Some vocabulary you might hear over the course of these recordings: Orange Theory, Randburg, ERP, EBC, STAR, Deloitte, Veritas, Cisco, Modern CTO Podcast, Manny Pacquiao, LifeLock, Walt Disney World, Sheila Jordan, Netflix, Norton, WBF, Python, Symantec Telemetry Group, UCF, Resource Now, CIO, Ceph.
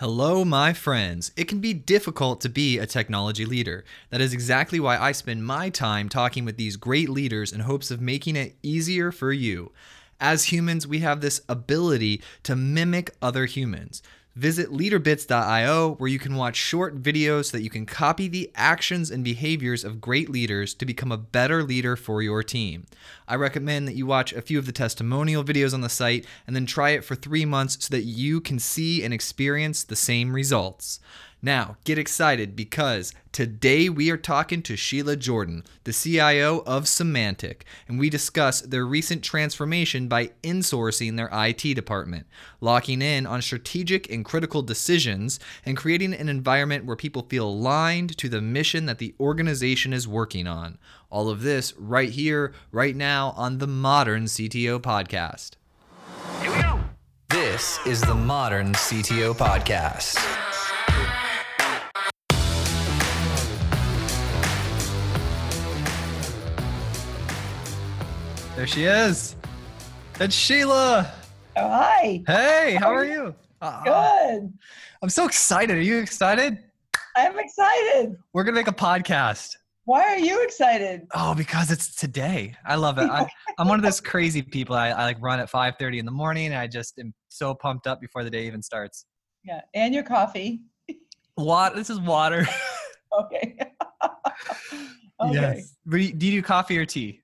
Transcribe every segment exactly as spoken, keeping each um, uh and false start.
Hello, my friends. It can be difficult to be a technology leader. That is exactly why I spend my time talking with these great leaders in hopes of making it easier for you. As humans, we have this ability to mimic other humans. Visit LeaderBits dot io where you can watch short videos so that you can copy the actions and behaviors of great leaders to become a better leader for your team. I recommend that you watch a few of the testimonial videos on the site and then try it for three months so that you can see and experience the same results. Now, get excited because today we are talking to Sheila Jordan, the C I O of Symantec, and we discuss their recent transformation by insourcing their I T department, locking in on strategic and critical decisions, and creating an environment where people feel aligned to the mission that the organization is working on. All of this right here, right now on the Modern C T O Podcast. Here we go. This is the Modern C T O Podcast. There she is. That's Sheila. Oh, hi. Hey, how, how are you? you? Good. I'm so excited. Are you excited? I'm excited. We're going to make a podcast. Why are you excited? Oh, because it's today. I love it. I, I'm one of those crazy people. I, I like run at five thirty in the morning. And I just am so pumped up before the day even starts. Yeah. And your coffee. Water. This is water. Okay. Okay. Yes. Do you do coffee or tea?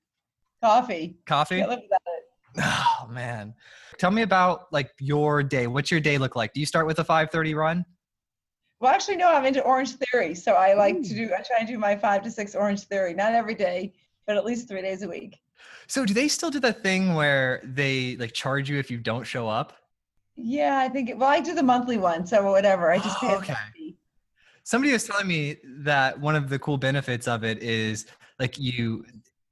Coffee. Coffee? Can't live without it. Oh, man. Tell me about like your day. What's your day look like? Do you start with a five thirty run? Well, actually, no, I'm into Orange Theory. So I like Ooh. to do, I try to do my five to six Orange Theory. Not every day, but at least three days a week. So do they still do that thing where they like charge you if you don't show up? Yeah, I think, it, well, I do the monthly one. So whatever, I just pay oh, okay. a fee. Somebody was telling me that one of the cool benefits of it is like you...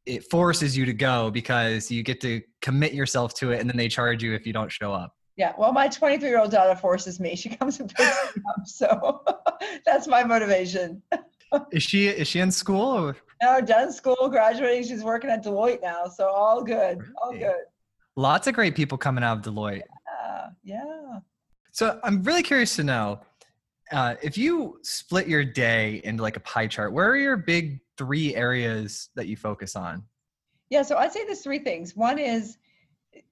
it forces you to go because you get to commit yourself to it and then they charge you if you don't show up. Yeah. Well, my twenty-three year old daughter forces me. She comes and picks me up. So that's my motivation. Is she, is she in school? Or? No, done school, graduating. She's working at Deloitte now. So all good. Really? All good. Lots of great people coming out of Deloitte. Yeah. Yeah. So I'm really curious to know uh, if you split your day into like a pie chart, where are your big three areas that you focus on? Yeah, so I'd say there's three things. One is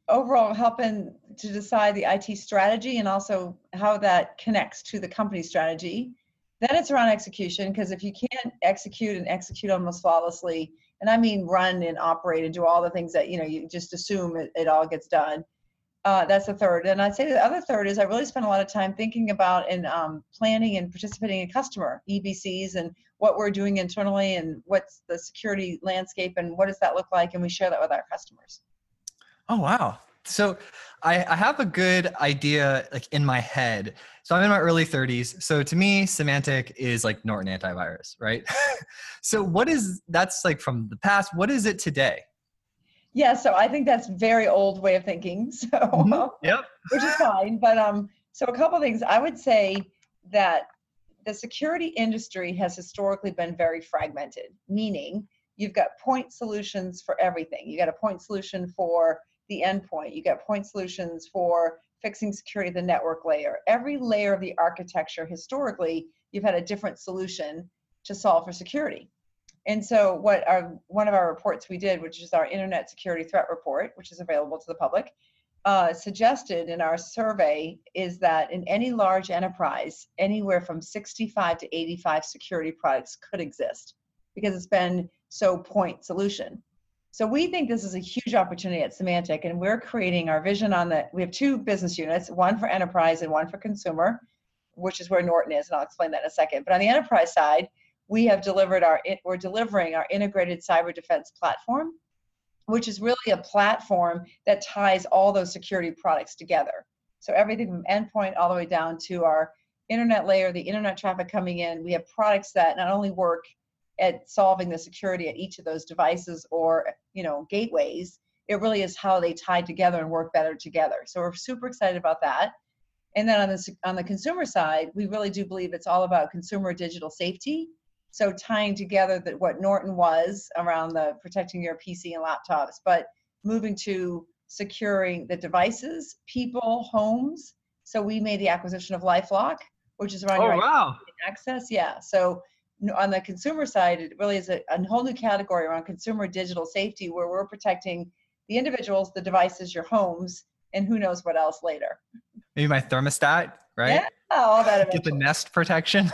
overall helping to decide the I T strategy and also how that connects to the company strategy. Then it's around execution, because if you can't execute and execute almost flawlessly, and I mean run and operate and do all the things that, you know, you just assume it, it all gets done. Uh, that's the third. And I'd say the other third is I really spend a lot of time thinking about and um, planning and participating in customer E B Cs and what we're doing internally and what's the security landscape and what does that look like? And we share that with our customers. Oh, wow. So I, I have a good idea like in my head. So I'm in my early thirties. So to me, Symantec is like Norton antivirus, right? So what is, that's like from the past, what is it today? Yeah, so I think that's a very old way of thinking, so mm-hmm. yep. which is fine. But um, so a couple of things. I would say that the security industry has historically been very fragmented, meaning you've got point solutions for everything. You got a point solution for the endpoint. You got point solutions for fixing security at the network layer. Every layer of the architecture, historically, you've had a different solution to solve for security. And so what our, one of our reports we did, which is our Internet Security Threat Report, which is available to the public, uh, suggested in our survey is that in any large enterprise, anywhere from sixty-five to eighty-five security products could exist because it's been so point solution. So we think this is a huge opportunity at Symantec, and we're creating our vision on that. We have two business units, one for enterprise and one for consumer, which is where Norton is, and I'll explain that in a second. But on the enterprise side, we have delivered our, we're delivering our integrated cyber defense platform, which is really a platform that ties all those security products together. So everything from endpoint all the way down to our internet layer, the internet traffic coming in. We have products that not only work at solving the security at each of those devices or, you know, gateways, it really is how they tie together and work better together. So we're super excited about that. And then on the, on the consumer side, we really do believe it's all about consumer digital safety. So tying together that what Norton was around the protecting your P C and laptops, but moving to securing the devices, people, homes. So we made the acquisition of LifeLock, which is around oh, your wow. access. Yeah. So on the consumer side, it really is a, a whole new category around consumer digital safety, where we're protecting the individuals, the devices, your homes, and who knows what else later. Maybe my thermostat, right? Yeah, all that. Eventually. Get the Nest protection.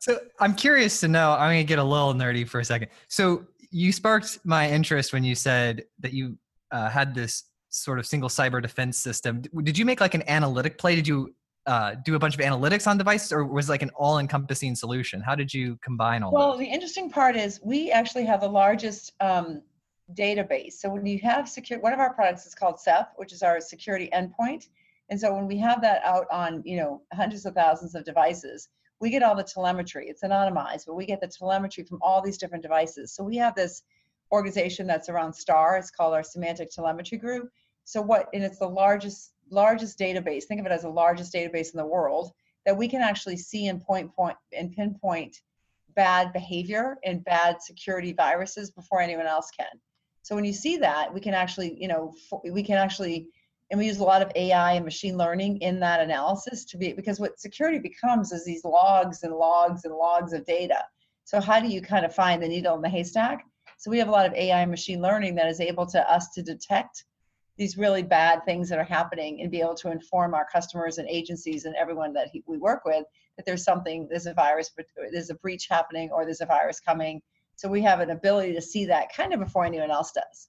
So I'm curious to know, I'm going to get a little nerdy for a second. So you sparked my interest when you said that you uh, had this sort of single cyber defense system. Did you make like an analytic play? Did you uh, do a bunch of analytics on devices, or was it like an all-encompassing solution? How did you combine all well, those? Well, the interesting part is we actually have the largest um, database. So when you have secure, one of our products is called Ceph, which is our security endpoint. And so when we have that out on, you know, hundreds of thousands of devices, we get all the telemetry. It's anonymized, but we get the telemetry from all these different devices. So we have this organization that's around STAR. It's called our Symantec Telemetry Group. So what, and it's the largest, largest database. Think of it as the largest database in the world that we can actually see and point, point and pinpoint bad behavior and bad security viruses before anyone else can. So when you see that, we can actually, you know, we can actually, and we use a lot of A I and machine learning in that analysis to be, because what security becomes is these logs and logs and logs of data. So how do you kind of find the needle in the haystack? So we have a lot of A I and machine learning that is able to us to detect these really bad things that are happening and be able to inform our customers and agencies and everyone that he, we work with that there's something, there's a virus, there's a breach happening, or there's a virus coming. So we have an ability to see that kind of before anyone else does.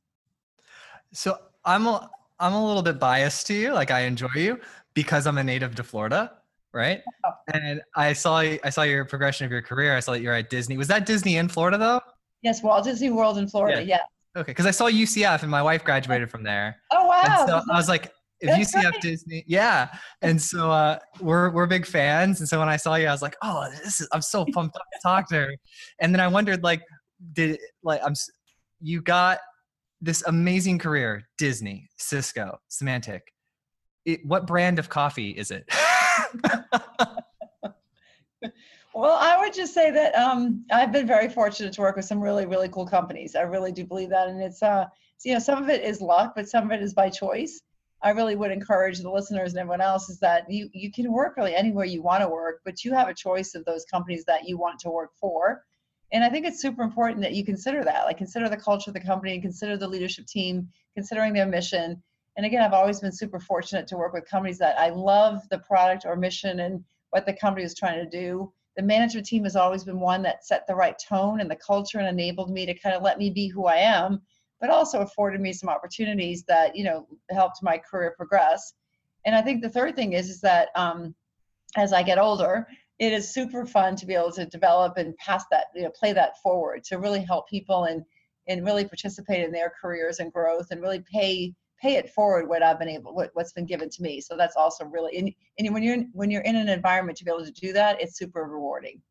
So I'm a, I'm a little bit biased to you. Like I enjoy you because I'm a native to Florida, right? Oh. And I saw I saw your progression of your career. I saw that you're at Disney. Was that Disney in Florida though? Yes, Walt Disney World in Florida, yeah. yeah. Okay, because I saw U C F and my wife graduated from there. Oh, wow. And so I was like, if That's U C F right. Disney, yeah. And so uh, we're we're big fans. And so when I saw you, I was like, oh, this is, I'm so pumped up to talk to her. And then I wondered, like, did like I'm you got this amazing career, Disney, Cisco, Symantec. It, what brand of coffee is it? Well, I would just say that um, I've been very fortunate to work with some really, really cool companies. I really do believe that. And it's, uh, you know, some of it is luck, but some of it is by choice. I really would encourage the listeners and everyone else is that you, you can work really anywhere you want to work, but you have a choice of those companies that you want to work for. And I think it's super important that you consider that, like consider the culture of the company, consider the leadership team, considering their mission. And again, I've always been super fortunate to work with companies that I love the product or mission and what the company is trying to do. The management team has always been one that set the right tone and the culture and enabled me to kind of let me be who I am, but also afforded me some opportunities that, you know, helped my career progress. And I think the third thing is, is that um, as I get older, it is super fun to be able to develop and pass that, you know, play that forward to really help people and and really participate in their careers and growth and really pay pay it forward what I've been able what, what's been given to me. So that's also really and, and when you're in, when you're in an environment to be able to do that, it's super rewarding.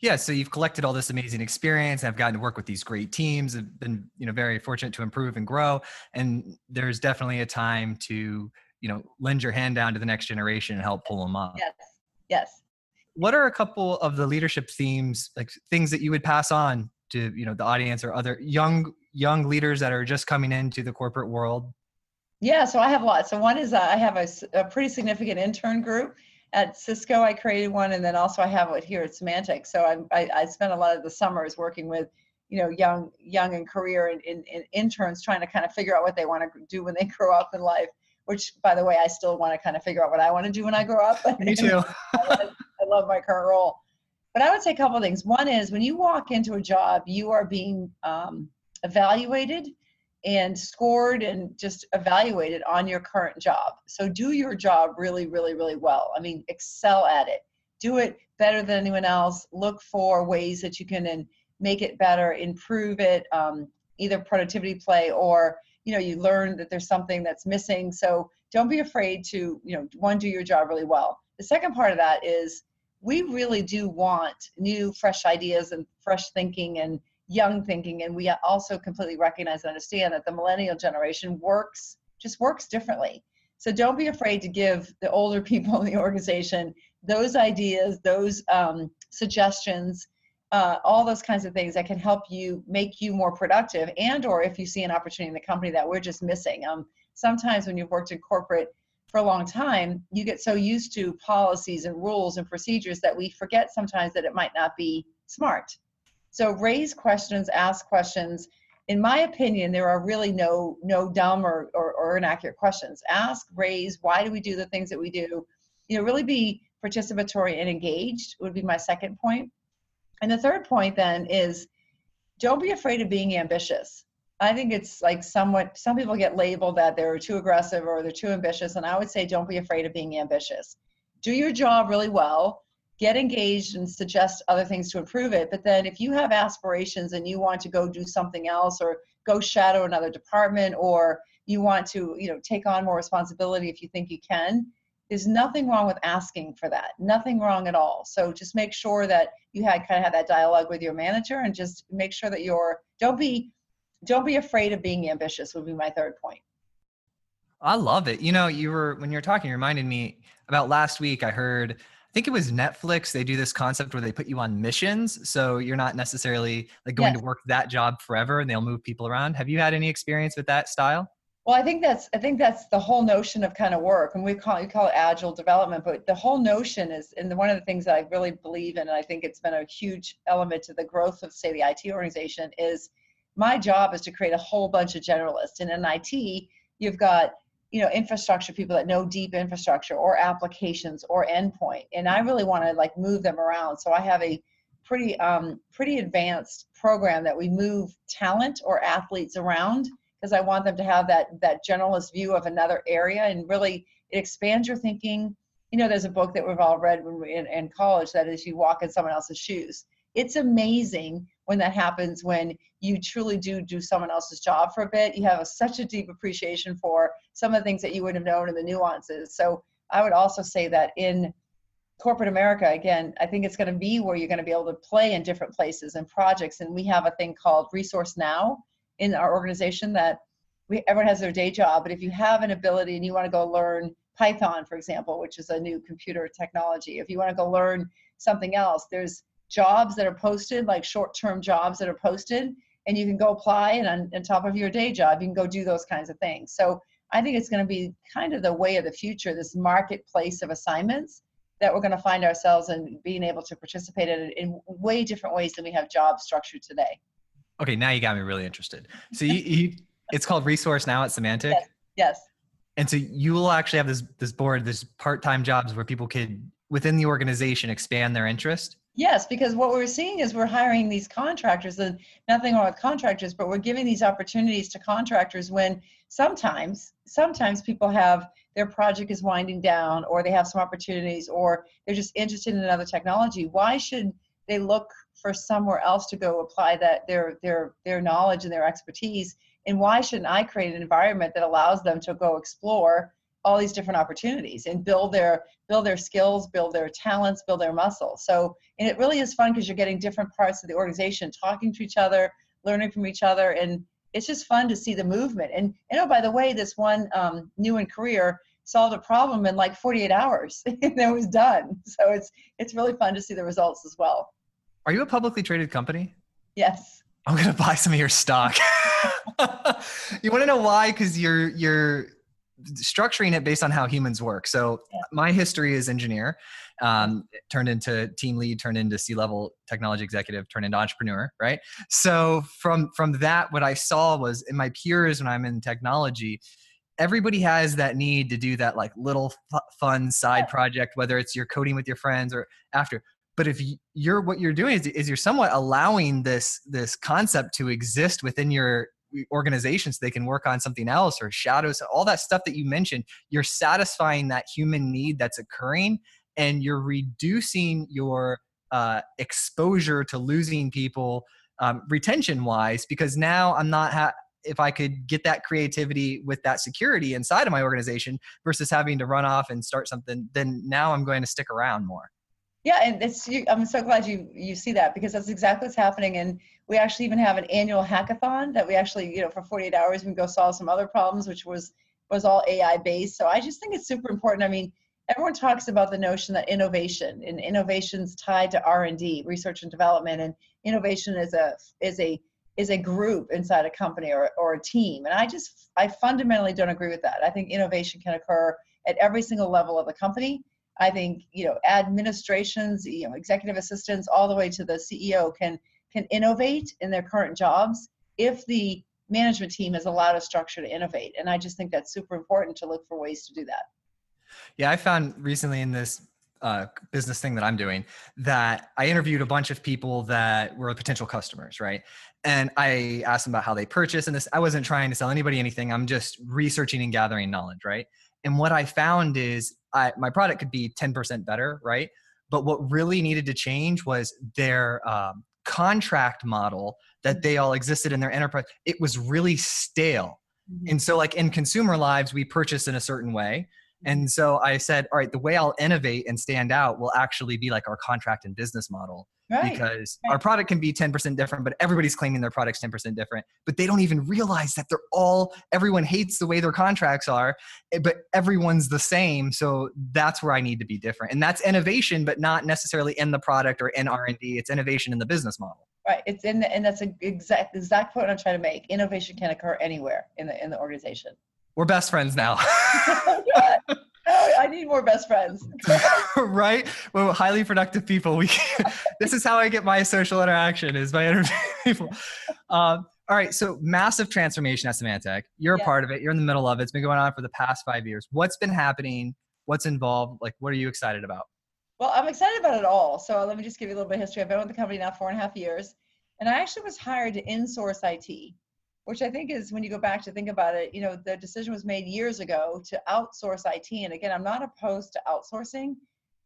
Yeah, so you've collected all this amazing experience. I've gotten to work with these great teams. I've been, you know, very fortunate to improve and grow. And there's definitely a time to, you know, lend your hand down to the next generation and help pull them up. Yes. Yes. What are a couple of the leadership themes, like things that you would pass on to, you know, the audience or other young young leaders that are just coming into the corporate world? Yeah, so I have lots. So one is uh, I have a, a pretty significant intern group at Cisco. I created one, and then also I have it here at Symantec. So I I, I spent a lot of the summers working with, you know, young young in career and, and, and interns trying to kind of figure out what they want to do when they grow up in life. Which, by the way, I still want to kind of figure out what I want to do when I grow up. Me too. I love my current role. But I would say a couple of things. One is when you walk into a job, you are being um, evaluated and scored and just evaluated on your current job. So do your job really, really, really well. I mean, excel at it. Do it better than anyone else. Look for ways that you can and make it better, improve it, um, either productivity play or, you know, you learn that there's something that's missing. So don't be afraid to, you know, one, do your job really well. The second part of that is we really do want new, fresh ideas and fresh thinking and young thinking. And we also completely recognize and understand that the millennial generation works, just works differently. So don't be afraid to give the older people in the organization those ideas, those um, suggestions, Uh, all those kinds of things that can help you make you more productive, and or if you see an opportunity in the company that we're just missing. Um, sometimes when you've worked in corporate for a long time, you get so used to policies and rules and procedures that we forget sometimes that it might not be smart. So raise questions, ask questions. In my opinion, there are really no no dumb or, or, or inaccurate questions. Ask, raise, why do we do the things that we do? You know, really be participatory and engaged would be my second point. And the third point then is, don't be afraid of being ambitious. I think it's like somewhat, some people get labeled that they're too aggressive or they're too ambitious. And I would say, don't be afraid of being ambitious. Do your job really well, get engaged and suggest other things to improve it. But then if you have aspirations and you want to go do something else or go shadow another department, or you want to, you know, take on more responsibility if you think you can, there's nothing wrong with asking for that. Nothing wrong at all. So just make sure that you had kind of had that dialogue with your manager, and just make sure that you're, don't be, don't be afraid of being ambitious would be my third point. I love it. You know, you were, when you were talking, you reminded me about last week, I heard, I think it was Netflix. They do this concept where they put you on missions. So you're not necessarily like going yes. to work that job forever, and they'll move people around. Have you had any experience with that style? Well, I think that's, I think that's the whole notion of kind of work. And we call, we call it agile development, but the whole notion is, and the, one of the things that I really believe in, and I think it's been a huge element to the growth of, say, the I T organization, is my job is to create a whole bunch of generalists. And in I T, you've got, you know, infrastructure people that know deep infrastructure or applications or endpoint. And I really want to like move them around. So I have a pretty, um, pretty advanced program that we move talent or athletes around, because I want them to have that, that generalist view of another area. And really it expands your thinking. You know, there's a book that we've all read when we were in, in college that is, you walk in someone else's shoes. It's amazing when that happens, when you truly do do someone else's job for a bit. You have a, such a deep appreciation for some of the things that you wouldn't have known and the nuances. So I would also say that in corporate America, again, I think it's going to be where you're going to be able to play in different places and projects. And we have a thing called Resource Now in our organization, that we, everyone has their day job, but if you have an ability and you want to go learn Python, for example, which is a new computer technology, if you want to go learn something else, there's jobs that are posted, like short-term jobs that are posted, and you can go apply, and on, on top of your day job, you can go do those kinds of things. So I think it's going to be kind of the way of the future, this marketplace of assignments that we're going to find ourselves in, being able to participate in in way different ways than we have jobs structured today. Okay, now you got me really interested. So you, you, it's called Resource Now at Symantec? Yes, yes. And so you will actually have this, this board, this part-time jobs where people could, within the organization, expand their interest? Yes, because what we're seeing is we're hiring these contractors, and nothing wrong with contractors, but we're giving these opportunities to contractors when sometimes, sometimes people have, their project is winding down, or they have some opportunities, or they're just interested in another technology. Why should they look for somewhere else to go apply that their their their knowledge and their expertise? And why shouldn't I create an environment that allows them to go explore all these different opportunities and build their build their skills, build their talents, build their muscle? So, and it really is fun because you're getting different parts of the organization talking to each other, learning from each other, and it's just fun to see the movement. And you know, by the way, this one um, new in career solved a problem in like forty-eight hours, and it was done. So it's it's really fun to see the results as well. Are you a publicly traded company? Yes. I'm going to buy some of your stock. You want to know why? Because you're, you're structuring it based on how humans work. So yeah. My history is engineer, um, turned into team lead, turned into C-level technology executive, turned into entrepreneur, right? So from, from that, what I saw was in my peers when I'm in technology, everybody has that need to do that like little fun side yeah. project, whether it's you're coding with your friends or after. But if you're, what you're doing is, is you're somewhat allowing this, this concept to exist within your organization so they can work on something else or shadows, all that stuff that you mentioned, you're satisfying that human need that's occurring, and you're reducing your uh, exposure to losing people um, retention wise, because now I'm not, ha if I could get that creativity with that security inside of my organization versus having to run off and start something, then now I'm going to stick around more. Yeah, and it's, you, I'm so glad you, you see that, because that's exactly what's happening. And we actually even have an annual hackathon that we actually, you know, for forty-eight hours, we can go solve some other problems, which was, was all A I based. So I just think it's super important. I mean, everyone talks about the notion that innovation, and innovation's tied to R and D, research and development, and innovation is a, is a, is a group inside a company or, or a team. And I just, I fundamentally don't agree with that. I think innovation can occur at every single level of the company. I think, you know, administrations, you know, executive assistants, all the way to the C E O can, can innovate in their current jobs if the management team has allowed a structure to innovate. And I just think that's super important to look for ways to do that. Yeah, I found recently in this uh, business thing that I'm doing that I interviewed a bunch of people that were potential customers, right? And I asked them about how they purchase and this. I wasn't trying to sell anybody anything. I'm just researching and gathering knowledge, right? And what I found is I, my product could be ten percent better, right? But what really needed to change was their um, contract model that they all existed in their enterprise. It was really stale. Mm-hmm. And so like in consumer lives, we purchase in a certain way. And so I said, all right, the way I'll innovate and stand out will actually be like our contract and business model. Right. Because right. our product can be ten percent different, but everybody's claiming their product's ten percent different, but they don't even realize that they're all, everyone hates the way their contracts are, but everyone's the same. So that's where I need to be different. And that's innovation, but not necessarily in the product or in R and D. It's innovation in the business model. Right. It's in the, and that's an exact, exact point I'm trying to make. Innovation can occur anywhere in the, in the organization. We're best friends now. Oh, God. Oh, I need more best friends. Right? We're highly productive people. We can, this is how I get my social interaction is by interviewing people. Um, all right. So massive transformation at Symantec. You're yeah. a part of it. You're in the middle of it. It's been going on for the past five years. What's been happening? What's involved? Like, what are you excited about? Well, I'm excited about it all. So let me just give you a little bit of history. I've been with the company now four and a half years. And I actually was hired to insource I T. Which I think is when you go back to think about it, you know, the decision was made years ago to outsource I T. And again, I'm not opposed to outsourcing,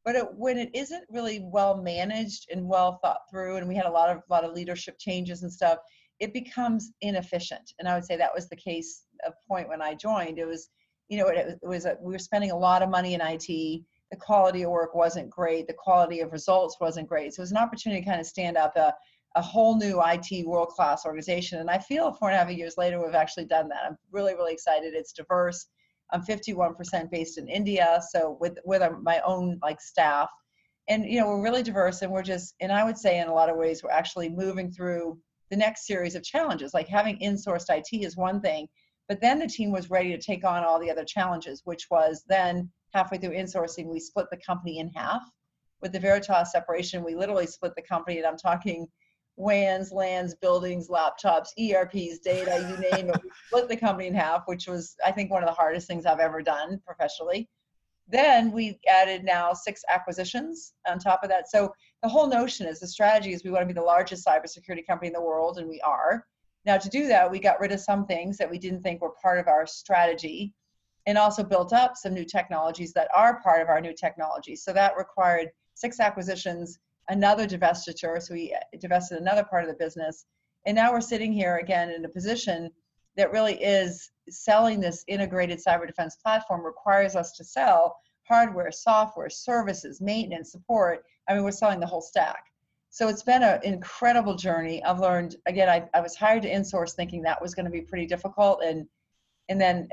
but it, when it isn't really well managed and well thought through, and we had a lot of a lot of leadership changes and stuff, it becomes inefficient. And I would say that was the case of point when I joined. It was, you know, it, it was a, we were spending a lot of money in I T. The quality of work wasn't great. The quality of results wasn't great. So it was an opportunity to kind of stand up a a whole new I T world-class organization. And I feel four and a half years later, we've actually done that. I'm really, really excited. It's diverse. I'm fifty-one percent based in India. So with, with our, my own like staff and, you know, we're really diverse and we're just, and I would say in a lot of ways, we're actually moving through the next series of challenges. Like having insourced I T is one thing, but then the team was ready to take on all the other challenges, which was then halfway through insourcing, we split the company in half. With the Veritas separation, we literally split the company, and I'm talking W A Ns, LANs, buildings, laptops, E R Ps, data, you name it. We split the company in half, which was, I think, one of the hardest things I've ever done professionally. Then we added now six acquisitions on top of that. So the whole notion is the strategy is we want to be the largest cybersecurity company in the world, and we are. Now, to do that, we got rid of some things that we didn't think were part of our strategy and also built up some new technologies that are part of our new technology. So that required six acquisitions, another divestiture, so we divested another part of the business. And now we're sitting here again in a position that really is selling this integrated cyber defense platform requires us to sell hardware, software, services, maintenance, support. I mean, we're selling the whole stack. So it's been an incredible journey. I've learned, again, I, I was hired to insource thinking that was going to be pretty difficult. And and then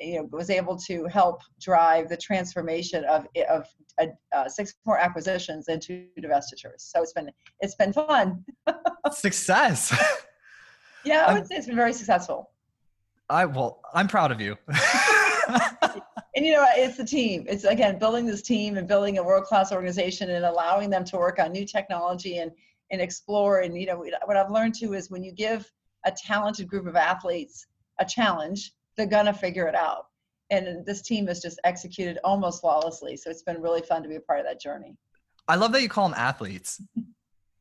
you know, was able to help drive the transformation of of uh, six more acquisitions and two divestitures. So it's been it's been fun. Success. Yeah, I would I'm, say it's been very successful. I well, I'm proud of you. And you know, it's the team. It's again building this team and building a world-class organization and allowing them to work on new technology and and explore. And you know, what I've learned too is when you give a talented group of athletes a challenge, they're going to figure it out. And this team has just executed almost flawlessly. So it's been really fun to be a part of that journey. I love that you call them athletes.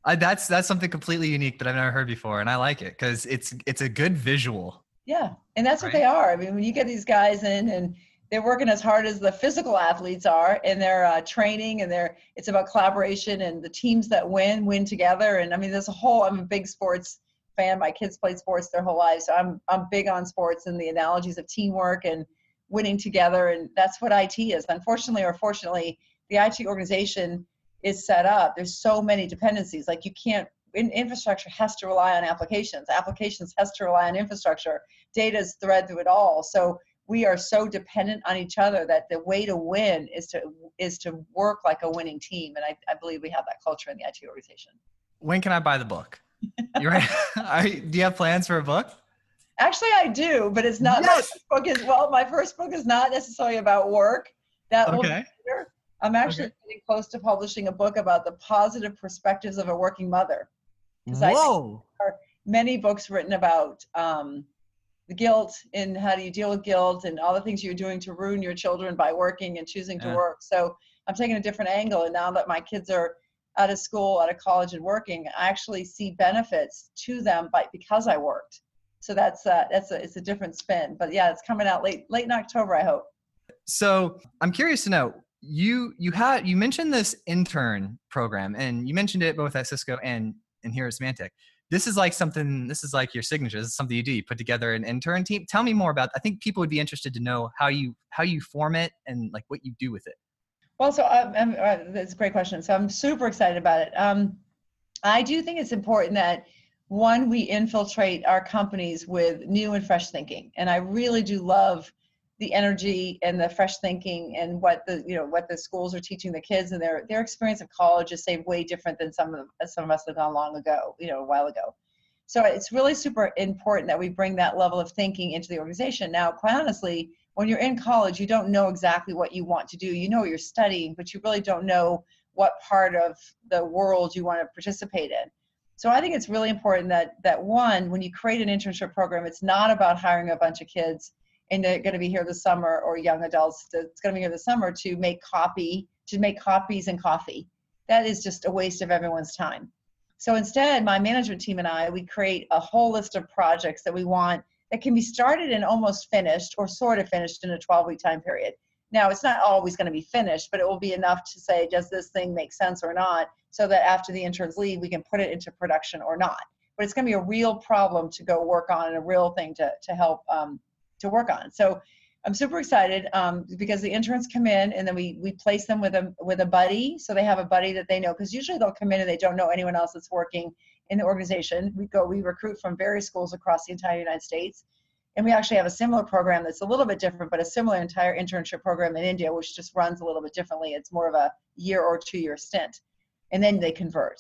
I, that's that's something completely unique that I've never heard before. And I like it because it's it's a good visual. Yeah. And that's right? What they are. I mean, when you get these guys in and they're working as hard as the physical athletes are and they're uh, training and they're it's about collaboration and the teams that win, win together. And I mean, there's a whole, I'm a big sports fan. My kids played sports their whole lives. So I'm, I'm big on sports and the analogies of teamwork and winning together. And that's what I T is. Unfortunately or fortunately, the I T organization is set up. There's so many dependencies. Like you can't, in, infrastructure has to rely on applications. Applications has to rely on infrastructure. Data's thread through it all. So we are so dependent on each other that the way to win is to, is to work like a winning team. And I, I believe we have that culture in the I T organization. When can I buy the book? You're right. Are you, do you have plans for a book? Actually, I do, but it's not. Yes. My first book is well. My first book is not necessarily about work. That okay. will be later. I'm actually okay. getting close to publishing a book about the positive perspectives of a working mother. Whoa! I there are many books written about um, the guilt and how do you deal with guilt and all the things you're doing to ruin your children by working and choosing yeah. to work. So I'm taking a different angle. And now that my kids are out of school, out of college and working, I actually see benefits to them by, because I worked. So that's uh, that's a, it's a different spin. But yeah, it's coming out late late in October, I hope. So I'm curious to know, you you had you mentioned this intern program, and you mentioned it both at Cisco and and here at Symantec. This is like something, this is like your signature. This is something you do. You put together an intern team. Tell me more about, I think people would be interested to know how you how you form it and like what you do with it. Well, so I'm, I'm, uh, that's a great question. So I'm super excited about it. Um, I do think it's important that, one, we infiltrate our companies with new and fresh thinking. And I really do love the energy and the fresh thinking and what the, you know, what the schools are teaching the kids, and their, their experience of college is, say, way different than some of them, some of us have gone long ago, you know, a while ago. So it's really super important that we bring that level of thinking into the organization. Now, quite honestly, when you're in college, you don't know exactly what you want to do. You know what you're studying, but you really don't know what part of the world you want to participate in. So I think it's really important that, that one, when you create an internship program, it's not about hiring a bunch of kids and they're going to be here this summer, or young adults that's going to be here this summer to make copy, to make copies and coffee. That is just a waste of everyone's time. So instead, my management team and I, we create a whole list of projects that we want that can be started and almost finished, or sort of finished in a twelve-week time period. Now, it's not always going to be finished, but it will be enough to say, does this thing make sense or not, so that after the interns leave, we can put it into production or not. But it's going to be a real problem to go work on and a real thing to, to help um, to work on. So I'm super excited um, because the interns come in, and then we we place them with a, with a buddy. So they have a buddy that they know, because usually they'll come in and they don't know anyone else that's working in the organization. We go, we recruit from various schools across the entire United States. And we actually have a similar program that's a little bit different, but a similar entire internship program in India, which just runs a little bit differently. It's more of a year or two year stint. And then they convert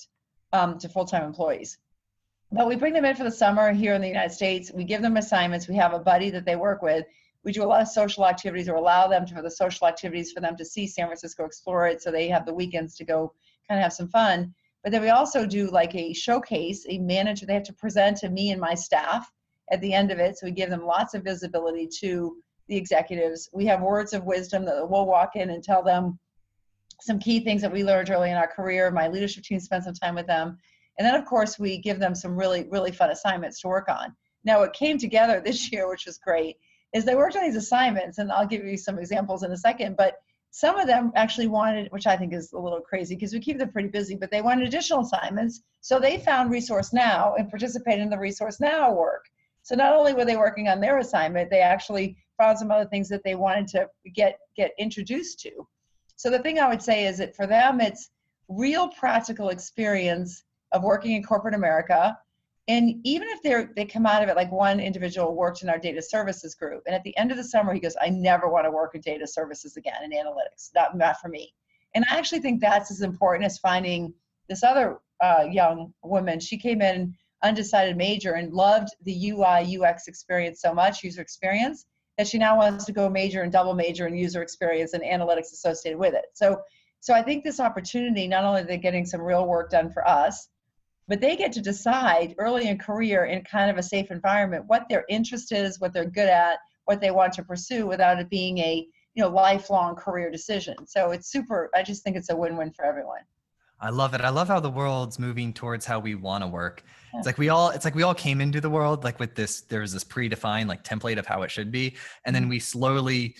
um, to full-time employees. But we bring them in for the summer here in the United States. We give them assignments. We have a buddy that they work with. We do a lot of social activities, or allow them to, for the social activities for them to see San Francisco, explore it. So they have the weekends to go kind of have some fun. But then we also do like a showcase, a manager, they have to present to me and my staff at the end of it. So we give them lots of visibility to the executives. We have words of wisdom that we'll walk in and tell them some key things that we learned early in our career. My leadership team spent some time with them. And then of course we give them some really, really fun assignments to work on. Now what came together this year, which was great, is they worked on these assignments, and I'll give you some examples in a second, but some of them actually wanted, which I think is a little crazy because we keep them pretty busy, but they wanted additional assignments. So they found Resource Now and participated in the Resource Now work. So not only were they working on their assignment, they actually found some other things that they wanted to get, get introduced to. So the thing I would say is that for them, it's real practical experience of working in corporate America. And even if they're, they come out of it, like one individual worked in our data services group, and at the end of the summer, he goes, I never want to work in data services again, in analytics, not, not for me. And I actually think that's as important as finding this other uh, young woman. She came in undecided major and loved the U I U X experience so much, user experience, that she now wants to go major and double major in user experience and analytics associated with it. So, so I think this opportunity, not only are they getting some real work done for us, but they get to decide early in career in kind of a safe environment what their interest is, what they're good at, what they want to pursue without it being a, you know, lifelong career decision. So it's super, I just think it's a win-win for everyone. I love it. I love how the world's moving towards how we want to work. Yeah. It's like we all, it's like we all came into the world, like with this, there was this predefined like template of how it should be. And then we slowly,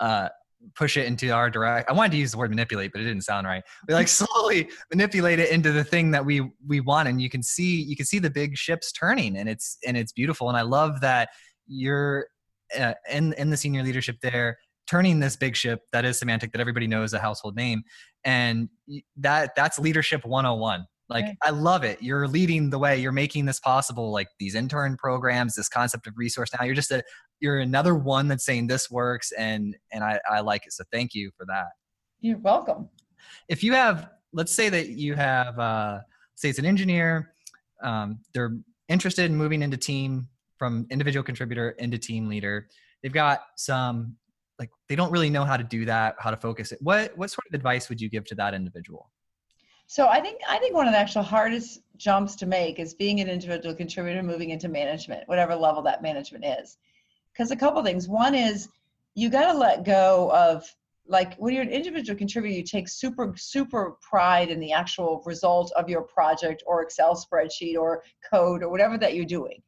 uh, push it into our direct, I wanted to use the word manipulate, but it didn't sound right. We like slowly manipulate it into the thing that we, we want. And you can see, you can see the big ships turning, and it's, and it's beautiful. And I love that you're uh, in, in the senior leadership there, turning this big ship that is Symantec, that everybody knows, a household name. And that that's leadership one oh one. Like, right. I love it. You're leading the way. You're making this possible. Like these intern programs, this concept of Resource Now, you're just a, you're another one that's saying this works. And, and I, I like it. So thank you for that. You're welcome. If you have, let's say that you have, uh, say it's an engineer, um, they're interested in moving into team from individual contributor into team leader. They've got some like they don't really know how to do that, how to focus it. What what sort of advice would you give to that individual? So I think I think one of the actual hardest jumps to make is being an individual contributor moving into management, whatever level that management is. Because a couple of things. One is you got to let go of, like, when you're an individual contributor, you take super, super pride in the actual result of your project or Excel spreadsheet or code or whatever that you're doing.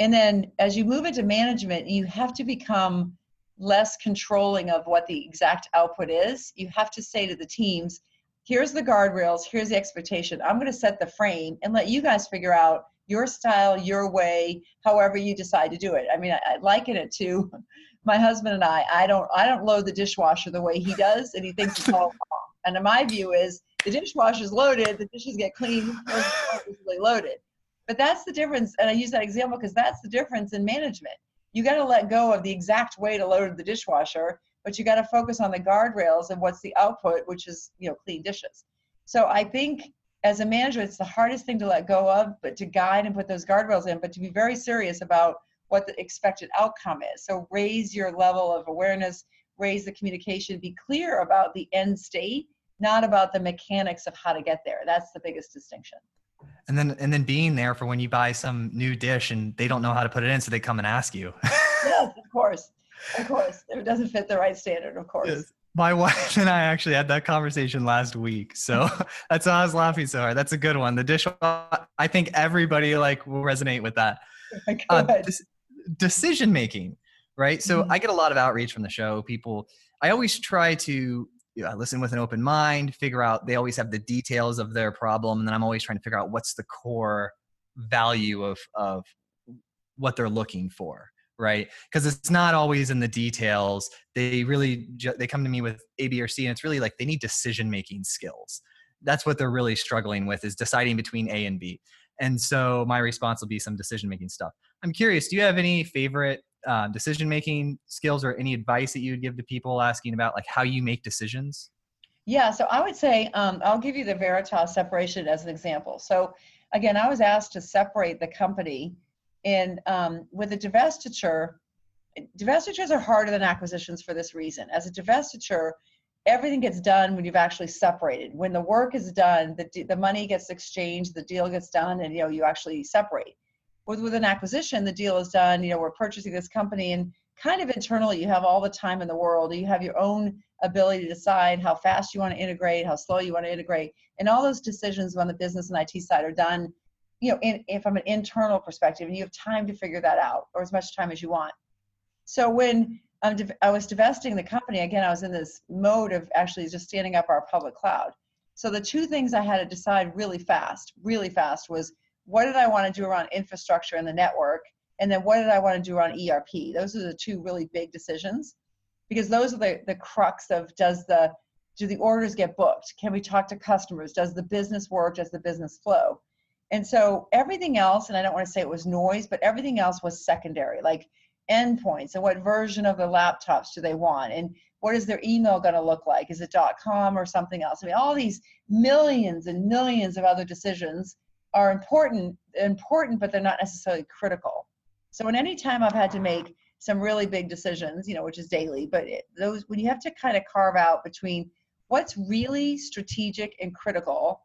And then as you move into management, you have to become less controlling of what the exact output is. You have to say to the teams, here's the guardrails, here's the expectation. I'm going to set the frame and let you guys figure out your style, your way, however you decide to do it. I mean, I, I liken it to my husband and I. I don't, I don't load the dishwasher the way he does, and he thinks it's all wrong. And in my view is the dishwasher's loaded, the dishes get clean, loaded. But that's the difference, and I use that example because that's the difference in management. You got to let go of the exact way to load the dishwasher, but you got to focus on the guardrails and what's the output, which is, you know, clean dishes. So I think as a manager, it's the hardest thing to let go of, but to guide and put those guardrails in, but to be very serious about what the expected outcome is. So raise your level of awareness, raise the communication, be clear about the end state, not about the mechanics of how to get there. That's the biggest distinction. And then, and then being there for when you buy some new dish and they don't know how to put it in, so they come and ask you. Yes, of course. Of course. If it doesn't fit the right standard, of course. Yes. My wife and I actually had that conversation last week. So that's why I was laughing so hard. That's a good one. The dishwasher, I think everybody like will resonate with that. Uh, this, decision making, right? So mm-hmm. I get a lot of outreach from the show. People, I always try to you know, listen with an open mind, figure out, they always have the details of their problem. And then I'm always trying to figure out what's the core value of, of what they're looking for. Right? Because it's not always in the details. They really, ju- they come to me with A, B, or C, and it's really like they need decision-making skills. That's what they're really struggling with, is deciding between A and B. And so my response will be some decision-making stuff. I'm curious, do you have any favorite uh, decision-making skills or any advice that you would give to people asking about like how you make decisions? Yeah, so I would say, um, I'll give you the Veritas separation as an example. So again, I was asked to separate the company. And um, with a divestiture, divestitures are harder than acquisitions for this reason. As a divestiture, everything gets done when you've actually separated. When the work is done, the, the money gets exchanged, the deal gets done, and you know you actually separate. With, with an acquisition, the deal is done. You know we're purchasing this company, and kind of internally, you have all the time in the world. You have your own ability to decide how fast you want to integrate, how slow you want to integrate, and all those decisions on the business and I T side are done. You know, in, in, from an internal perspective, and you have time to figure that out, or as much time as you want. So when um, I was divesting the company, again, I was in this mode of actually just standing up our public cloud. So the two things I had to decide really fast, really fast was, what did I want to do around infrastructure and the network? And then what did I want to do around E R P? Those are the two really big decisions, because those are the, the crux of, does the, do the orders get booked? Can we talk to customers? Does the business work? Does the business flow? And so everything else, and I don't want to say it was noise, but everything else was secondary, like endpoints and what version of the laptops do they want? And what is their email going to look like? Is it .com or something else? I mean, all these millions and millions of other decisions are important, important, but they're not necessarily critical. So in any time I've had to make some really big decisions, you know, which is daily, but it, those, when you have to kind of carve out between what's really strategic and critical,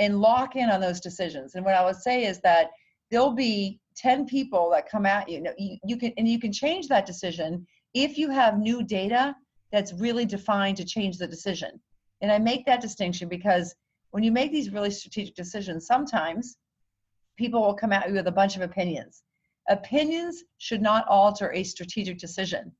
and lock in on those decisions. And what I would say is that there'll be ten people that come at you. You, you can, and you can change that decision if you have new data that's really defined to change the decision. And I make that distinction because when you make these really strategic decisions, sometimes people will come at you with a bunch of opinions. Opinions should not alter a strategic decision.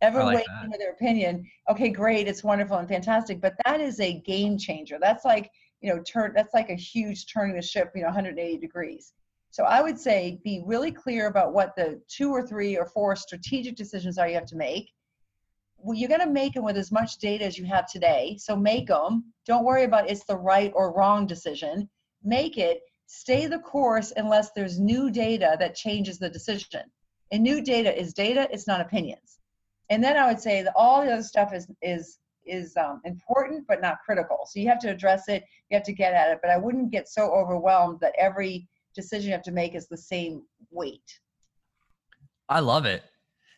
Everyone weighs in with their opinion. Okay, great, it's wonderful and fantastic, but that is a game changer. That's like, you know, turn, that's like a huge turning the ship, you know, one hundred eighty degrees. So I would say be really clear about what the two or three or four strategic decisions are you have to make. Well, you're going to make them with as much data as you have today. So make them. Don't worry about it's the right or wrong decision. Make it. Stay the course unless there's new data that changes the decision. And new data is data. It's not opinions. And then I would say that all the other stuff is is is um, important, but not critical. So you have to address it, you have to get at it, but I wouldn't get so overwhelmed that every decision you have to make is the same weight. I love it.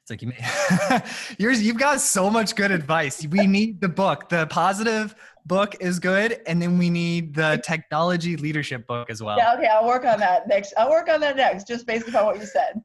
It's like you may, yours, you've got so much good advice. We need the book. The positive book is good, and then we need the technology leadership book as well. Yeah, okay, I'll work on that next. I'll work on that next, just based upon what you said.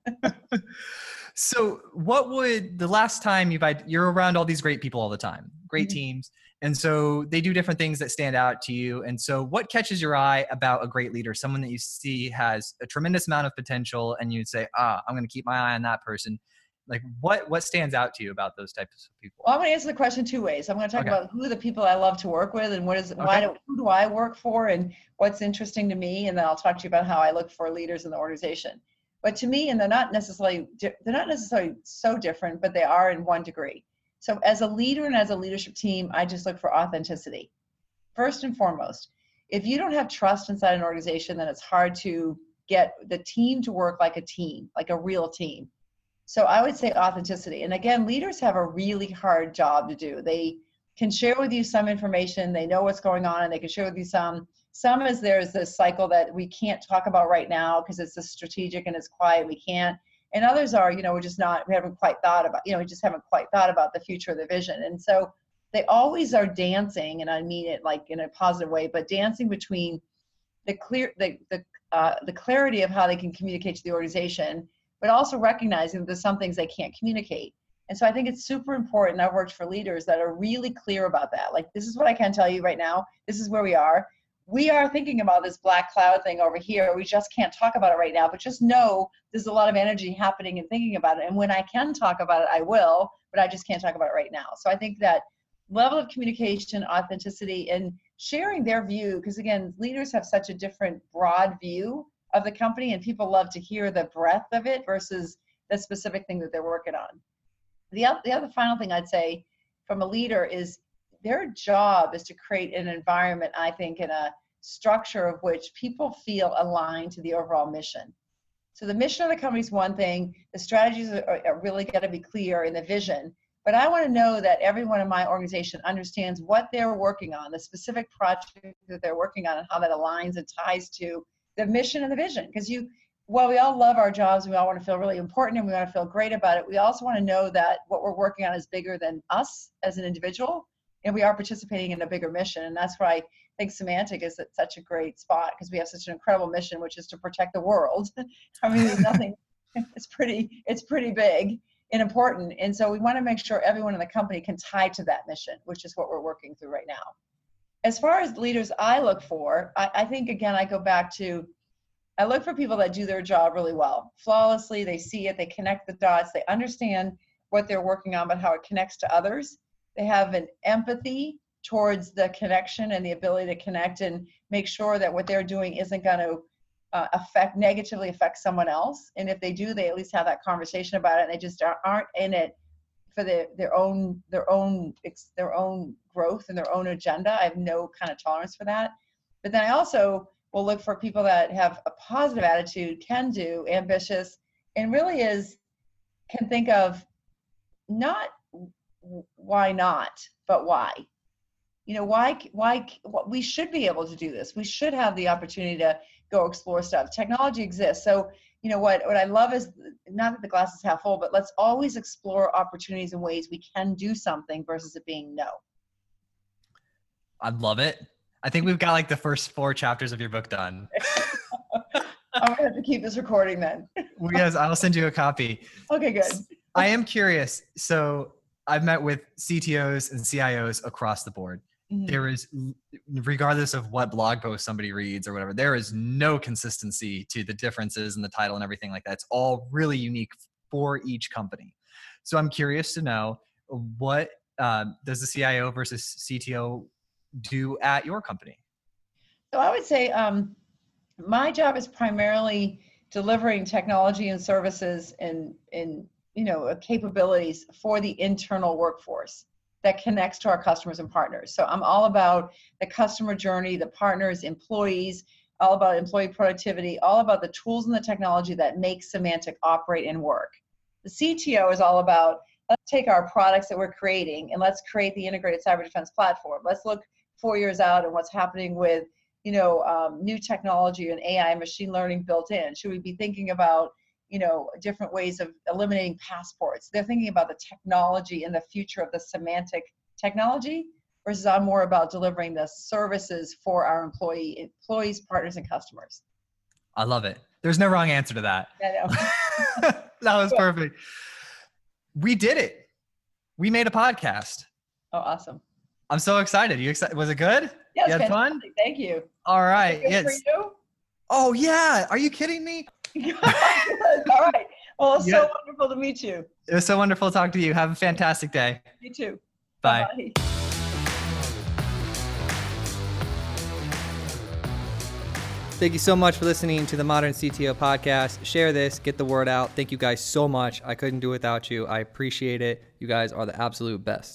So, what would the last time you've you're around all these great people all the time, great mm-hmm. teams, and so they do different things that stand out to you. And so, what catches your eye about a great leader, someone that you see has a tremendous amount of potential, and you'd say, "Ah, I'm going to keep my eye on that person." Like what, what stands out to you about those types of people? Well, I'm going to answer the question two ways. I'm going to talk okay. about who are the people I love to work with and what is, okay. why do, who do I work for and what's interesting to me. And then I'll talk to you about how I look for leaders in the organization. But to me, and they're not necessarily, they're not necessarily so different, but they are in one degree. So as a leader and as a leadership team, I just look for authenticity. First and foremost, if you don't have trust inside an organization, then it's hard to get the team to work like a team, like a real team. So I would say authenticity. And again, leaders have a really hard job to do. They can share with you some information. They know what's going on and they can share with you some. Some is there's this cycle that we can't talk about right now because it's just strategic and it's quiet. We can't. And others are, you know, we're just not, we haven't quite thought about, you know, we just haven't quite thought about the future of the vision. And so they always are dancing, and I mean it like in a positive way, but dancing between the clear, the, the, uh, the clarity of how they can communicate to the organization, but also recognizing that there's some things they can't communicate. And so I think it's super important. I've worked for leaders that are really clear about that. Like, this is what I can tell you right now. This is where we are. We are thinking about this black cloud thing over here. We just can't talk about it right now, but just know there's a lot of energy happening and thinking about it. And when I can talk about it, I will, but I just can't talk about it right now. So I think that level of communication, authenticity, and sharing their view, because again, leaders have such a different broad view of the company, and people love to hear the breadth of it versus the specific thing that they're working on. The other, the other final thing I'd say from a leader is their job is to create an environment, I think, in a structure of which people feel aligned to the overall mission. So the mission of the company is one thing, the strategies are, are really gotta be clear in the vision, but I wanna know that everyone in my organization understands what they're working on, the specific project that they're working on, and how that aligns and ties to the mission and the vision. Because you, while we all love our jobs, we all want to feel really important and we want to feel great about it, we also want to know that what we're working on is bigger than us as an individual, and we are participating in a bigger mission. And that's why I think Symantec is at such a great spot, because we have such an incredible mission, which is to protect the world. I mean, there's nothing, it's pretty, it's pretty big and important. And so we want to make sure everyone in the company can tie to that mission, which is what we're working through right now. As far as leaders I look for, I, I think, again, I go back to, I look for people that do their job really well, flawlessly. They see it, they connect the dots, they understand what they're working on, but how it connects to others. They have an empathy towards the connection and the ability to connect and make sure that what they're doing isn't going to uh, affect, negatively affect someone else. And if they do, they at least have that conversation about it, and they just aren't in it for the, their own, their own, their own growth and their own agenda. I have no kind of tolerance for that. But then I also will look for people that have a positive attitude, can do, ambitious, and really is, can think of not why not, but why. You know, why, why, we should be able to do this. We should have the opportunity to go explore stuff. Technology exists. So, you know, what, what I love is not that the glass is half full, but let's always explore opportunities and ways we can do something versus it being no. I love it. I think we've got like the first four chapters of your book done. I'm gonna have to keep this recording then. Well, yes, I'll send you a copy. Okay, good. I am curious. So I've met with C T Os and C I Os across the board. Mm-hmm. There is, regardless of what blog post somebody reads or whatever, there is no consistency to the differences in the title and everything like that. It's all really unique for each company. So I'm curious to know, what uh, does the C I O versus C T O do at your company? So I would say um, my job is primarily delivering technology and services and, and you know, capabilities for the internal workforce that connects to our customers and partners. So I'm all about the customer journey, the partners, employees, all about employee productivity, all about the tools and the technology that make Symantec operate and work. The C T O is all about, let's take our products that we're creating and let's create the integrated cyber defense platform. Let's look four years out and what's happening with, you know, um, new technology and A I, machine learning built in. Should we be thinking about you know, different ways of eliminating passports. They're thinking about the technology and the future of the semantic technology, versus I'm more about delivering the services for our employee, employees, partners, and customers. I love it. There's no wrong answer to that. I know. That was perfect. We did it. We made a podcast. Oh, awesome. I'm so excited. You excited? Was it good? Yeah, you had fun? Thank you. All right. Yes. For you? Oh, yeah. Are you kidding me? All right. Well, it's yeah. so wonderful to meet you. It was so wonderful to talk to you. Have a fantastic day. You too. Bye. Bye-bye. Thank you so much for listening to the Modern C T O Podcast. Share this, get the word out. Thank you guys so much. I couldn't do it without you. I appreciate it. You guys are the absolute best.